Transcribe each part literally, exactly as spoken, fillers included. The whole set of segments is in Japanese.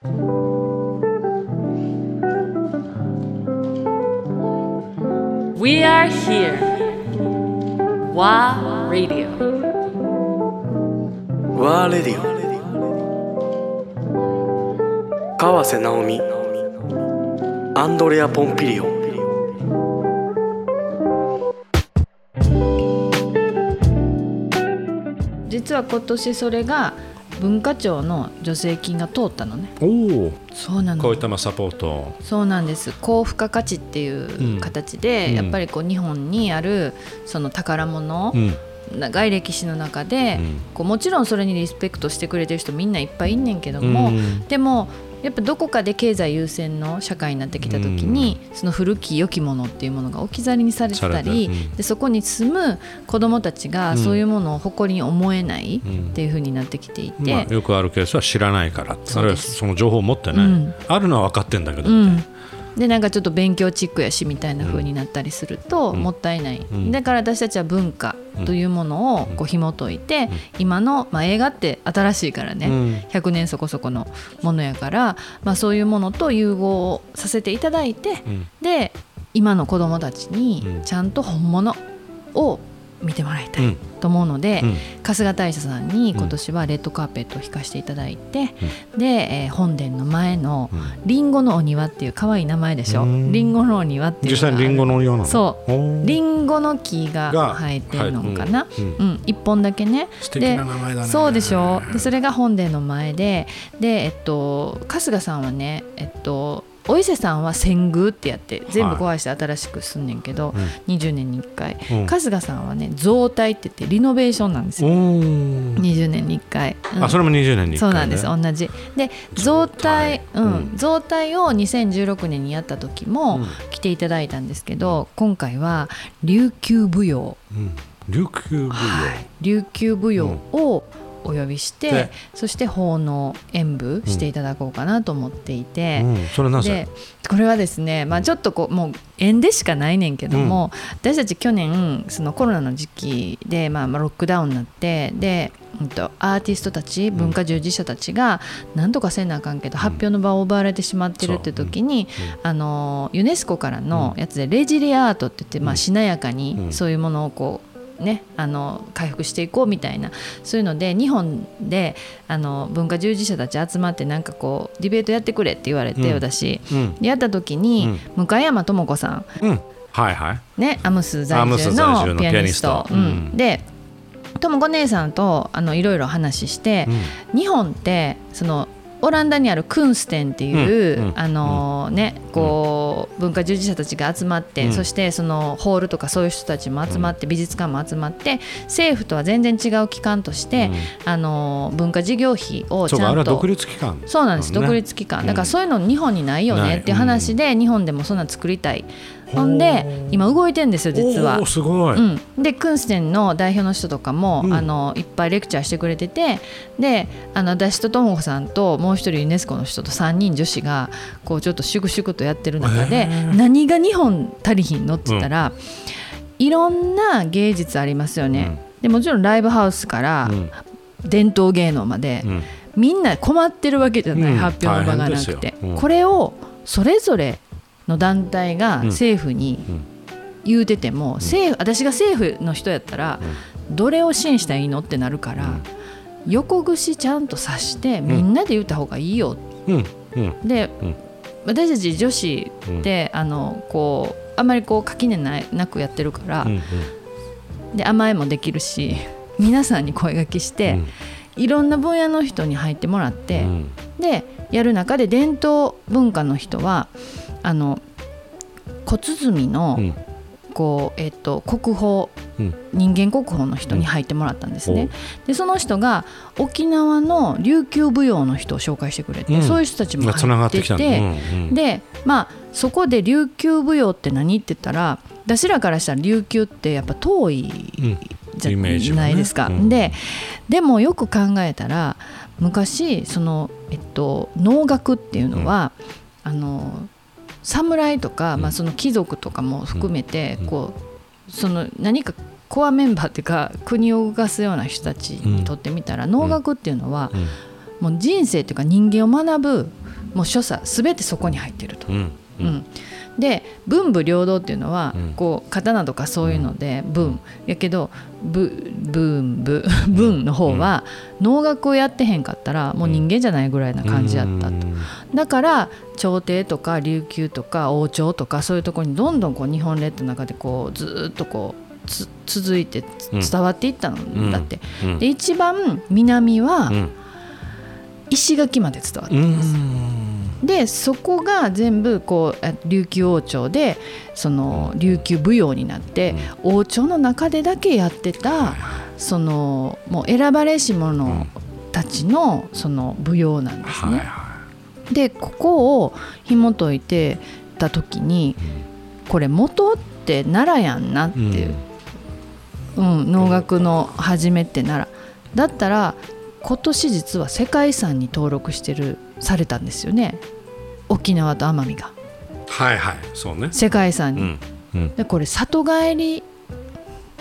We are here. Wa Radio. Wa Radio. 川瀬直美、アンドレア・ポンピリオ。実は今年それが文化庁の助成金が通ったのね。おお、そうなの。こういったサポート。そうなんです。高付加価値っていう形で、うん、やっぱりこう日本にあるその宝物、うん、長い歴史の中で、うん、こうもちろんそれにリスペクトしてくれてる人みんないっぱいいんねんけども、うん、でもやっぱどこかで経済優先の社会になってきた時に、うん、その古き良きものっていうものが置き去りにされてたり、うん、でそこに住む子どもたちがそういうものを誇りに思えないっていう風になってきていて、うんまあ、よくあるケースは知らないからあるいはその情報を持ってない、うん、あるのは分かってんだけどみたいな、うん、でなんかちょっと勉強チックやしみたいな風になったりするともったいない、うん、だから私たちは文化というものをこう紐解いて、うん、今の、まあ、映画って新しいからね、うん、ひゃくねんそこそこのものやから、まあ、そういうものと融合させていただいて、うん、で今の子どもたちにちゃんと本物を見てもらいたいと思うので、うんうん、春日大社さんに今年はレッドカーペットを引かせていただいて、うん、で、えー、本殿の前のリンゴのお庭っていう可愛い名前でしょ、うん、リンゴのお庭っていうのが実際にリンゴのお庭なの。そうリンゴの木が生えてるのかな、はいうんうんうん、いっぽんだけね。素敵な名前だね。そうでしょ。でそれが本殿の前で、で、えっと、春日さんはね、えっとお伊勢さんは遷宮ってやって全部壊して新しくすんねんけど、はい、にじゅうねんにいっかい、うん、春日さんはね増大って言ってリノベーションなんですよ。にじゅうねんにいっかい、うん、あそれもにじゅうねんにいっかい、ね、そうなんです。同じで増大、うん、増大をにせんじゅうろくねんにやった時も来ていただいたんですけど、うん、今回は琉球舞踊、うん、琉球舞踊、はい、琉球舞踊を、うんお呼びして、ね、そして奉納演舞していただこうかなと思っていて、うんうん、それなぜでこれはですね、まあ、ちょっとこうもう縁でしかないねんけども、うん、私たち去年そのコロナの時期で、まあ、ロックダウンになってでアーティストたち文化従事者たちが何とかせなあかんけど、うん、発表の場を奪われてしまってるって時に、うん、あのユネスコからのやつでレジリアートって言って、まあ、しなやかにそういうものをこうね、あの回復していこうみたいなそういうので日本であの文化従事者たち集まってなんかこうディベートやってくれって言われて、うん、私、うん、やった時に、うん、向山智子さん、うんはいはいね、アムス在住のピアニスト、うん、で智子姉さんとあのいろいろ話して、うん、日本ってそのオランダにあるクンステンっていう、うんあのーねうん、こう文化従事者たちが集まって、うん、そしてそのホールとかそういう人たちも集まって、うん、美術館も集まって政府とは全然違う機関として、うんあのー、文化事業費をちゃんとそうあれは独立機関、そうなんです、ね、独立機関だからそういうの日本にないよねっていう話で、うん、日本でもそんな作りたいほんで今動いてんですよ実は。おすごい、うん、でクンステンの代表の人とかも、うん、あのいっぱいレクチャーしてくれててであの私とともこさんともう一人ユネスコの人とさんにん女子がこうちょっと粛々とやってる中で、えー、何が日本足りひんのって言ったら、うん、いろんな芸術ありますよね、うん、でもちろんライブハウスから伝統芸能まで、うん、みんな困ってるわけじゃない、うん、発表の場がなくて、うん、これをそれぞれの団体が政府に言うてても、うん、政府私が政府の人やったら、うん、どれを支援したらいいのってなるから、うん、横串ちゃんと刺してみんなで言った方がいいよ、うんうん、で、うん、私たち女子って、うん、あのこうあんまりこう垣根なくやってるから、うんうん、で甘えもできるし皆さんに声がけして、うん、いろんな分野の人に入ってもらって、うん、でやる中で伝統文化の人はあの小鼓の、うんこうえー、と国宝、うん、人間国宝の人に入ってもらったんですね、うん、でその人が沖縄の琉球舞踊の人を紹介してくれて、うん、そういう人たちも入ってきて、うんうん、で、まあ、そこで琉球舞踊って何って言ったら私らからしたら琉球ってやっぱ遠いじゃないですか、うんねうん、で, でもよく考えたら昔その、えっと、能楽っていうのは、うん、あの侍とか、まあ、その貴族とかも含めて、うん、こうその何かコアメンバーっていうか国を動かすような人たちにとってみたら、うん、能楽っていうのは、うん、もう人生というか人間を学ぶもう所作すべてそこに入っていると、うんうんうん、で文武両道っていうのは、うん、こう刀とかそういうので文やけど文武文の方は能楽をやってへんかったらもう人間じゃないぐらいな感じやったと、うん、だから朝廷とか琉球とか王朝とかそういうところにどんどんこう日本列島の中でこうずっとこうつ続いて伝わっていったのだって、うんうん、で一番南は石垣まで伝わっています、うん、でそこが全部こう琉球王朝でその琉球舞踊になって、うん、王朝の中でだけやってたそのもう選ばれし者たちのその舞踊なんですね、うん、でここを紐解いてた時にこれ元って奈良やんなっていう、うんうん、能楽の始めってならだったら今年実は世界遺産に登録してるされたんですよね、沖縄と奄美が。はいはいそうね、世界遺産に、うんうん、でこれ里帰り、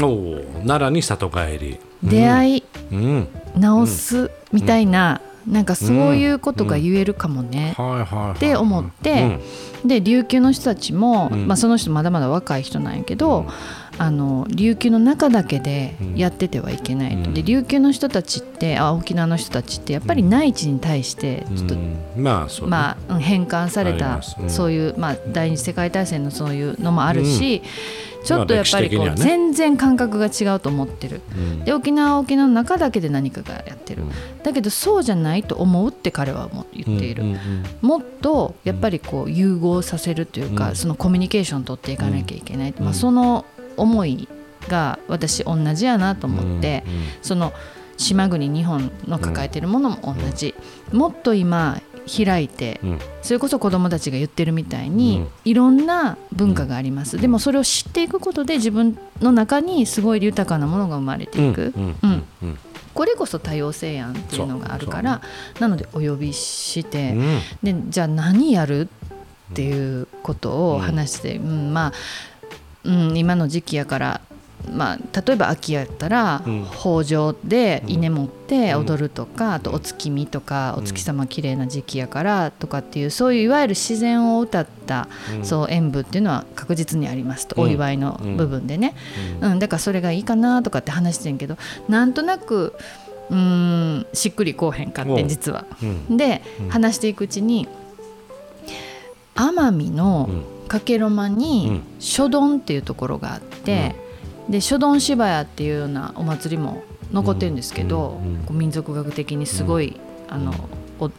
お奈良に里帰り、出会い、うん、直すみたいな、うん、なんかそういうことが言えるかもね、うんうん、って思って、うん、で琉球の人たちも、うんまあ、その人まだまだ若い人なんやけど、うんあの琉球の中だけでやっててはいけないと、うん、で琉球の人たちってあ沖縄の人たちってやっぱり内地に対してちょっと、うんまあそうねまあ、返還された、ね、そういう、まあ、第二次世界大戦のそういうのもあるし、うん、ちょっとやっぱりこう、まあね、全然感覚が違うと思ってる、うん、で沖縄は沖縄の中だけで何かがやってる、うん、だけどそうじゃないと思うって彼はも言っている、うんうんうん、もっとやっぱりこう融合させるというか、うん、そのコミュニケーション取っていかなきゃいけない、うんまあ、その思いが私同じやなと思って、うんうん、その島国日本の抱えているものも同じ、うん、もっと今開いて、うん、それこそ子どもたちが言ってるみたいに、うん、いろんな文化があります、うん、でもそれを知っていくことで自分の中にすごい豊かなものが生まれていく、うんうんうん、これこそ多様性やんっていうのがあるからなのでお呼びして、うん、でじゃあ何やるっていうことを話して、うんうん、まあうん、今の時期やから、まあ、例えば秋やったら、うん、豊穣で稲持って踊るとか、うん、あとお月見とか、うん、お月様綺麗な時期やからとかっていうそういういわゆる自然を歌った、うん、そう演舞っていうのは確実にありますと、うん、お祝いの部分でね、うんうん、だからそれがいいかなとかって話してんけどなんとなくうーんしっくりこうへんかって実は、うん、で、うん、話していくうちに奄美の、うんかけろまに書丼っていうところがあって、うん、で書丼芝屋っていうようなお祭りも残ってるんですけど、うんうん、こう民族学的にすごい、うん、あの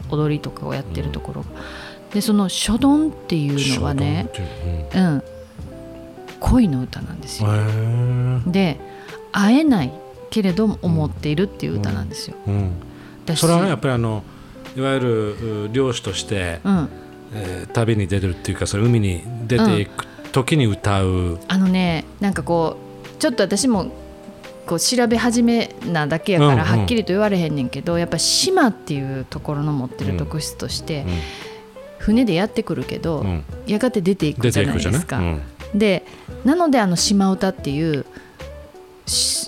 踊りとかをやってるところ、うん、でその書丼っていうのはね、うんうん、恋の歌なんですよ。で会えないけれども思っているっていう歌なんですよ、うんうん、だしそれは、ね、やっぱりあのいわゆる漁師として、うんえー、旅に出るっていうかそれ海に出ていく時に歌う、うん、あのねなんかこうちょっと私もこう調べ始めなだけやからはっきりと言われへんねんけど、うんうん、やっぱ島っていうところの持ってる特質として、うんうん、船でやってくるけど、うん、やがて出ていくじゃないですか、うん、でなのであの島歌っていう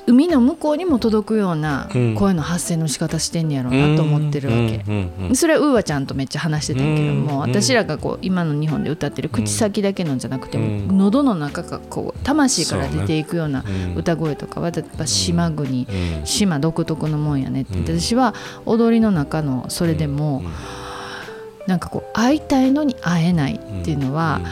海の向こうにも届くような声の発声の仕方してんやろうなと思ってるわけ、うんうんうん、それはウーワちゃんとめっちゃ話してたんやけども、うんうん、私らがこう今の日本で歌ってる口先だけのじゃなくても、うん、喉の中がこう魂から出ていくような歌声とかは、ね、やっぱ島国、うん、島独特のもんやねって、うん、私は踊りの中のそれでも、うんうん、なんかこう会いたいのに会えないっていうのは、うんうん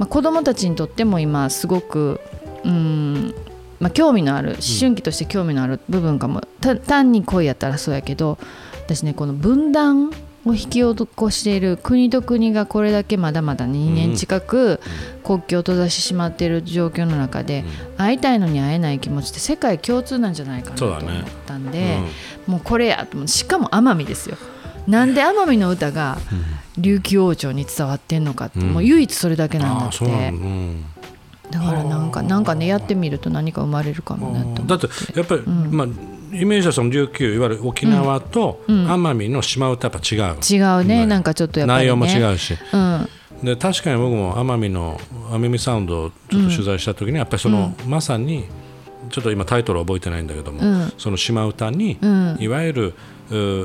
まあ、子どもたちにとっても今すごくうーんまあ、興味のある思春期として興味のある部分かも、うん、単に恋やったらそうやけど私ねこの分断を引き起こしている国と国がこれだけまだまだにねん近く国境を閉ざしてしまっている状況の中で、うん、会いたいのに会えない気持ちって世界共通なんじゃないかなと思ったんで、ねうん、もうこれやしかも奄美ですよなんで奄美の歌が琉球王朝に伝わってんのかって、うん、もう唯一それだけなんだって、うんだからなんかなんかねやってみると何か生まれるかもなと思ってだってやっぱり、うんまあ、イメージはその琉球いわゆる沖縄と奄美の島歌やっぱ違う、うん、違うねなんかちょっとやっぱり、ね、内容も違うし、うん、で確かに僕も奄美の奄美サウンドをちょっと取材した時にやっぱりその、うん、まさにちょっと今タイトル覚えてないんだけども、うん、その島歌に、うん、いわゆる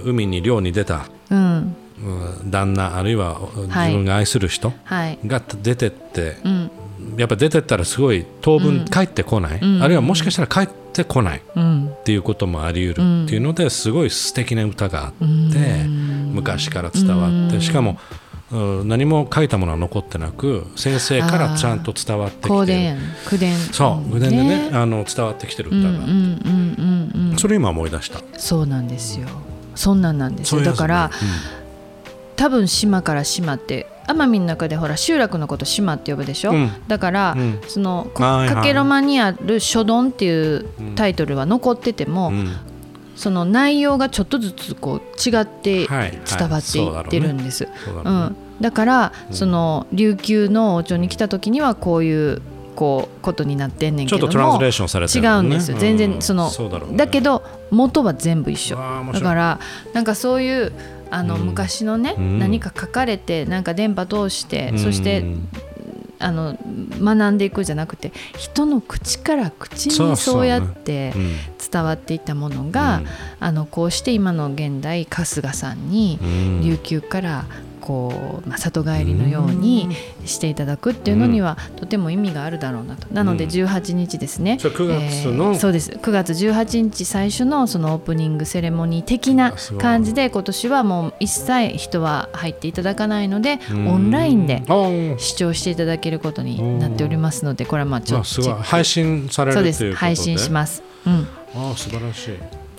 海に漁に出た、うん旦那あるいは自分が愛する人が出てって、はいはいうん、やっぱ出てったらすごい当分帰ってこない、うん、あるいはもしかしたら帰ってこないっていうこともあり得るっていうので、すごい素敵な歌があって、うん、昔から伝わって、しかも何も書いたものは残ってなく、先生からちゃんと伝わってきてる、口伝、そう口伝でね、あの伝わってきてる歌があって、それ今思い出した。そうなんですよ、そんなんなんですよ。だから、うん、多分島から島って奄美の中でほら集落のこと島って呼ぶでしょ、うん、だから、うん、そのかけろまにある書丼っていうタイトルは残ってても、うん、その内容がちょっとずつこう違って伝わっていってるんです。だから、うん、その琉球の王朝に来た時にはこういうこうことになってんねんけども、ちょっとトランスレーションされてる、ね、違うんですよ全然。その、うん、そうだろうね、だけど元は全部一緒だから、なんかそういうあの、うん、昔のね、うん、何か書かれてなんか電波通して、うん、そしてあの学んでいくじゃなくて、人の口から口にそうやって伝わっていたものが、そうそう、うん、あのこうして今の現代春日さんに琉球からこう、まあ、里帰りのようにしていただくっていうのには、うん、とても意味があるだろうなと。なのでじゅうはちにちですね、うん、くがつの、えー、そうです、くがつじゅうはちにち最初のそのオープニングセレモニー的な感じで、今年はもう一切人は入っていただかないので、うん、オンラインで視聴していただけることになっておりますので、これはまあちょっと、まあ、配信されるということで、そうです、配信します、うん、ああ素晴らしい。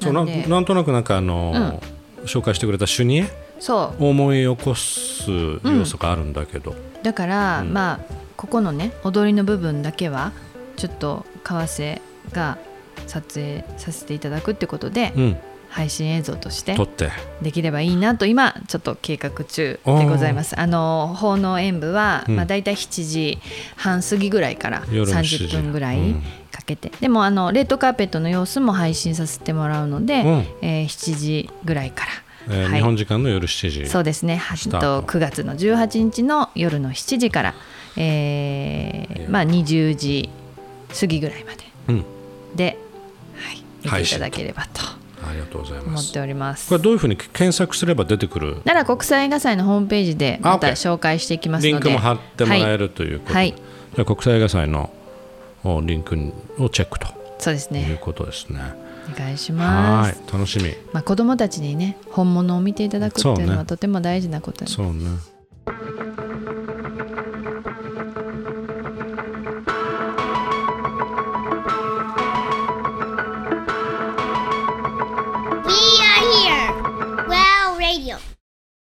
そう な, んなんとなくなんかあの、うん、紹介してくれたシュニエそう思い起こす要素があるんだけど、うん、だから、うん、まあここのね踊りの部分だけはちょっと川瀬が撮影させていただくってことで、うん、配信映像として撮ってできればいいなと今ちょっと計画中でございます。あの奉納演舞は、うんまあ、だいたいしちじはん過ぎぐらいからさんじゅっぷんぐらいかけて、うん、でもあのレッドカーペットの様子も配信させてもらうので、うんえー、しちじぐらいからえーはい、日本時間の夜しちじ、そうですね、とくがつのじゅうはちにちの夜のしちじから、えーまあ、にじゅうじ過ぎぐらいまで、うん、で、はい、見ていただければと思っております。これどういうふうに検索すれば出てくる？奈良国際映画祭のホームページでまた紹介していきますので、リンクも貼ってもらえる、はい、ということで、はい、じゃあ国際映画祭のリンクをチェックと、そうですね、いうことですね。お願いします。はい、楽しみ、まあ、子どもたちにね本物を見ていただくっていうのはとても大事なことなんです。そうね。